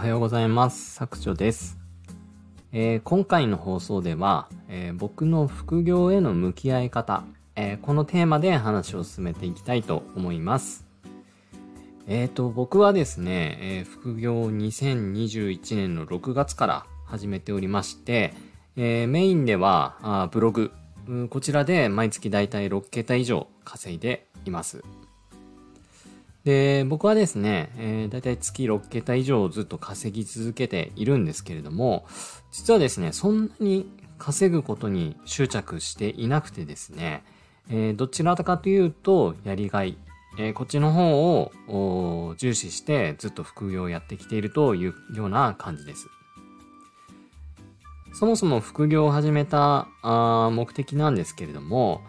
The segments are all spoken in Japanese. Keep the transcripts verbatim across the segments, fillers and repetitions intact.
おはようございます。作長です。えー、今回の放送では、えー、僕の副業への向き合い方、えー、このテーマで話を進めていきたいと思います。えーと、僕はですね、えー、副業をにせんにじゅういちねんのろくがつから始めておりまして、えー、メインではあブログ、こちらで毎月だいたいろっけた以上稼いでいます。で、僕はですね、えー、だいたい月ろっけた以上ずっと稼ぎ続けているんですけれども、実はですね、そんなに稼ぐことに執着していなくてですね、えー、どちらかというとやりがい、えー、こっちの方を重視してずっと副業をやってきているというような感じです。そもそも副業を始めたあ目的なんですけれども、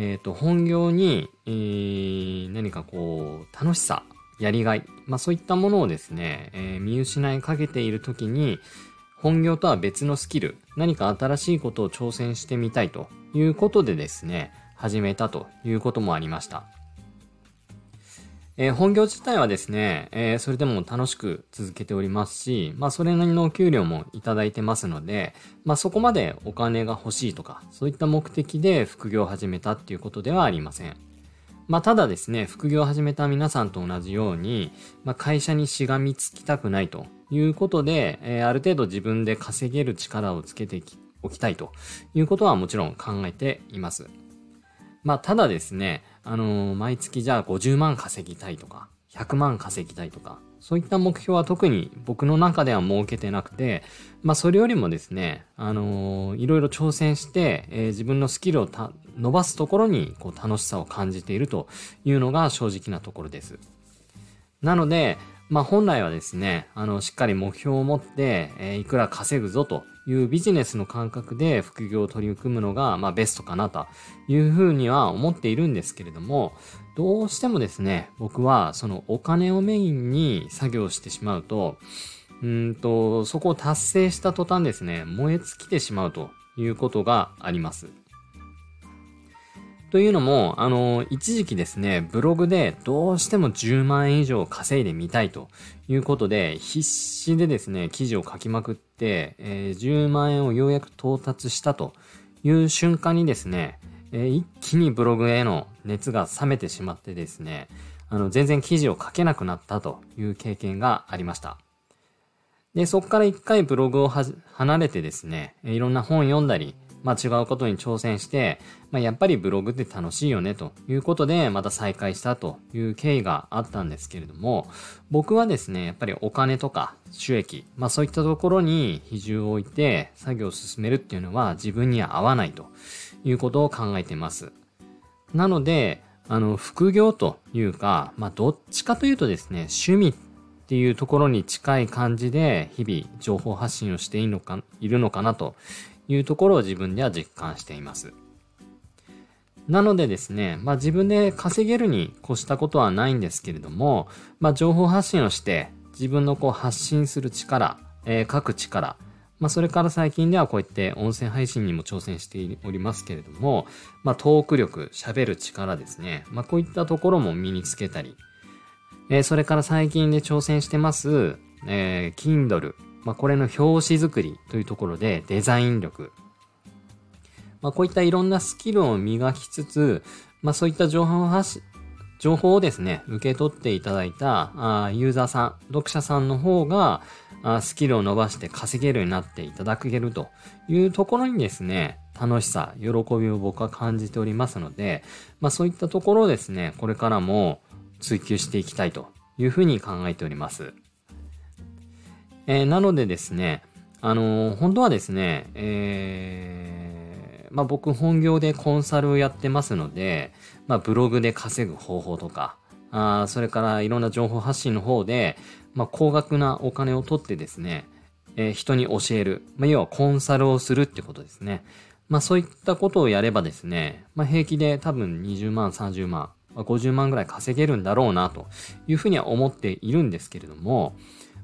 えーと、本業に、えー、何かこう楽しさ、やりがい、まあそういったものをですね、えー、見失いかけているときに、本業とは別のスキル、何か新しいことを挑戦してみたいということでですね、始めたということもありました。えー、本業自体はですね、えー、それでも楽しく続けておりますし、まあそれなりの給料もいただいてますので、まあそこまでお金が欲しいとか、そういった目的で副業を始めたっていうことではありません。まあただですね、副業を始めた皆さんと同じように、まあ会社にしがみつきたくないということで、えー、ある程度自分で稼げる力をつけておきたいということはもちろん考えています。まあただですね、あのー、毎月じゃあごじゅうまん稼ぎたいとかひゃくまん稼ぎたいとかそういった目標は特に僕の中では設けてなくて、まあそれよりもですね、あのー、いろいろ挑戦して、えー、自分のスキルをた伸ばすところにこう楽しさを感じているというのが正直なところです。なので、まあ本来はですね、あのしっかり目標を持って、えー、いくら稼ぐぞというビジネスの感覚で副業を取り組むのがまあベストかなというふうには思っているんですけれども、どうしてもですね、僕はそのお金をメインに作業してしまうと、うーんとそこを達成した途端ですね、燃え尽きてしまうということがあります。というのも、あの、一時期ですね、ブログでどうしてもじゅうまんえん以上稼いでみたいということで、必死でですね、記事を書きまくって、えー、じゅうまんえんをようやく到達したという瞬間にですね、えー、一気にブログへの熱が冷めてしまってですね、あの、全然記事を書けなくなったという経験がありました。で、そこから一回ブログをは離れてですね、いろんな本読んだり、まあ違うことに挑戦して、まあやっぱりブログって楽しいよねということでまた再開したという経緯があったんですけれども、僕はですね、やっぱりお金とか収益、まあそういったところに比重を置いて作業を進めるっていうのは自分には合わないということを考えています。なので、あの副業というか、まあどっちかというとですね、趣味っていうところに近い感じで日々情報発信をしているのか、いるのかなというところを自分では実感しています。なのでですね、まあ自分で稼げるに越したことはないんですけれども、まあ情報発信をして自分のこう発信する力、えー、書く力、まあそれから最近ではこうやって音声配信にも挑戦しておりますけれども、まあトーク力、喋る力ですね、まあこういったところも身につけたり、えー、それから最近で挑戦してます、えー、Kindle、まあ、これの表紙作りというところでデザイン力、まあ、こういったいろんなスキルを磨きつつ、まあ、そういった情報を発し、情報をですね、受け取っていただいたあーユーザーさん、読者さんの方があスキルを伸ばして稼げるようになっていただけるというところにですね、楽しさ、喜びを僕は感じておりますので、まあ、そういったところをですね、これからも追求していきたいというふうに考えております。えー、なのでですね、あのー、本当はですね、えー、まあ僕本業でコンサルをやってますので、まあブログで稼ぐ方法とか、あそれからいろんな情報発信の方で、まあ高額なお金を取ってですね、えー、人に教える、まあ要はコンサルをするってことですね。まあそういったことをやればですね、まあ平気で多分にじゅうまん、さんじゅうまん、ごじゅうまんぐらい稼げるんだろうなというふうには思っているんですけれども、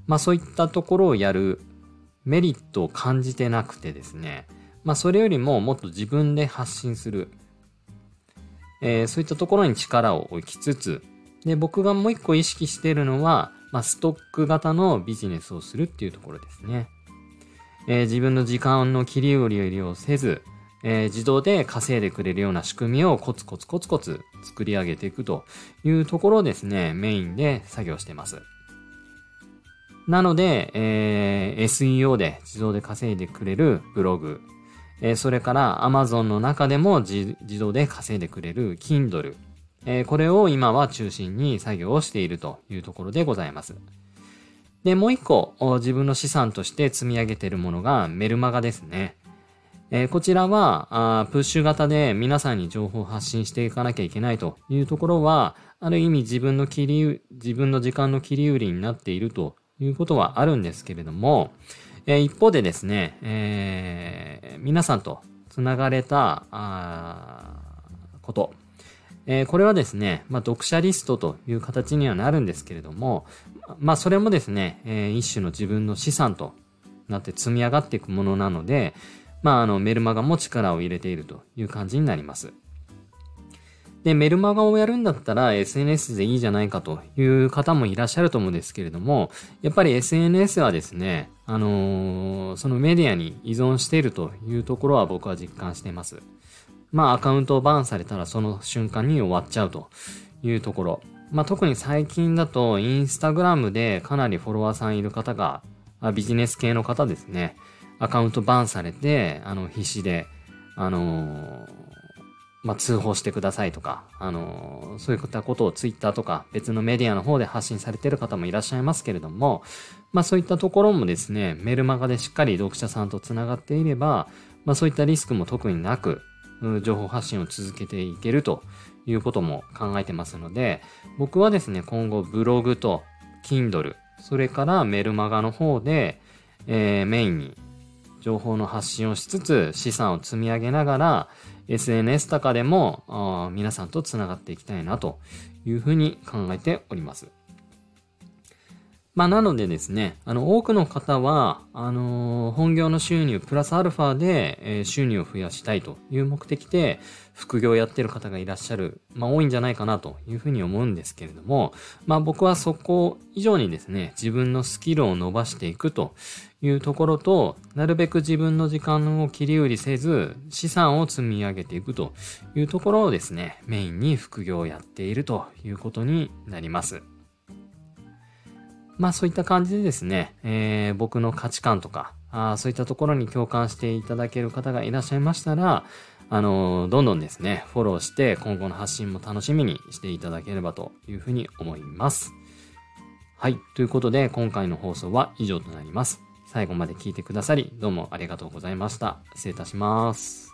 まあそういったところをやるメリットを感じてなくてですね、まあそれよりももっと自分で発信する、えー、そういったところに力を置きつつ、で僕がもう一個意識しているのは、まあ、ストック型のビジネスをするっていうところですね。えー、自分の時間の切り売りをせず、えー、自動で稼いでくれるような仕組みをコツコツコツコツ作り上げていくというところをですね、メインで作業しています。なので、えー、エスイーオー で自動で稼いでくれるブログ、えー、それから Amazon の中でも 自, 自動で稼いでくれる Kindle、えー、これを今は中心に作業をしているというところでございます。で、もう一個自分の資産として積み上げているものがメルマガですね。えー、こちらはあプッシュ型で皆さんに情報を発信していかなきゃいけないというところは、ある意味自分の切り、自分の時間の切り売りになっているということはあるんですけれども、えー、一方でですね、えー、皆さんとつながれたあこと、えー、これはですね、まあ、読者リストという形にはなるんですけれども、まあ、それもですね、えー、一種の自分の資産となって積み上がっていくものなので、まあ、あのメルマガも力を入れているという感じになります。で、メルマガをやるんだったら エスエヌエス でいいじゃないかという方もいらっしゃると思うんですけれども、やっぱり エスエヌエス はですね、あのー、そのメディアに依存しているというところは僕は実感しています。まあ、アカウントをバーンされたらその瞬間に終わっちゃうというところ。まあ、特に最近だとインスタグラムでかなりフォロワーさんいる方が、ビジネス系の方ですね、アカウントバーンされて、あの必死であのー、まあ、通報してくださいとか、あのー、そういったことをツイッターとか別のメディアの方で発信されている方もいらっしゃいますけれども、まあ、そういったところもですね、メルマガでしっかり読者さんとつながっていれば、まあ、そういったリスクも特になく情報発信を続けていけるということも考えてますので、僕はですね、今後ブログと Kindle、 それからメルマガの方で、えー、メインに情報の発信をしつつ資産を積み上げながら エスエヌエス とかでも皆さんとつながっていきたいなというふうに考えております。まあ、なのでですね、あの多くの方はあのー、本業の収入プラスアルファで、えー、収入を増やしたいという目的で副業をやっている方がいらっしゃる、まあ多いんじゃないかなというふうに思うんですけれども、まあ僕はそこ以上にですね、自分のスキルを伸ばしていくというところと、なるべく自分の時間を切り売りせず資産を積み上げていくというところをですね、メインに副業をやっているということになります。まあそういった感じでですね、えー、僕の価値観とか、あそういったところに共感していただける方がいらっしゃいましたら、あのー、どんどんですね、フォローして今後の発信も楽しみにしていただければというふうに思います。はい、ということで今回の放送は以上となります。最後まで聞いてくださりどうもありがとうございました。失礼いたします。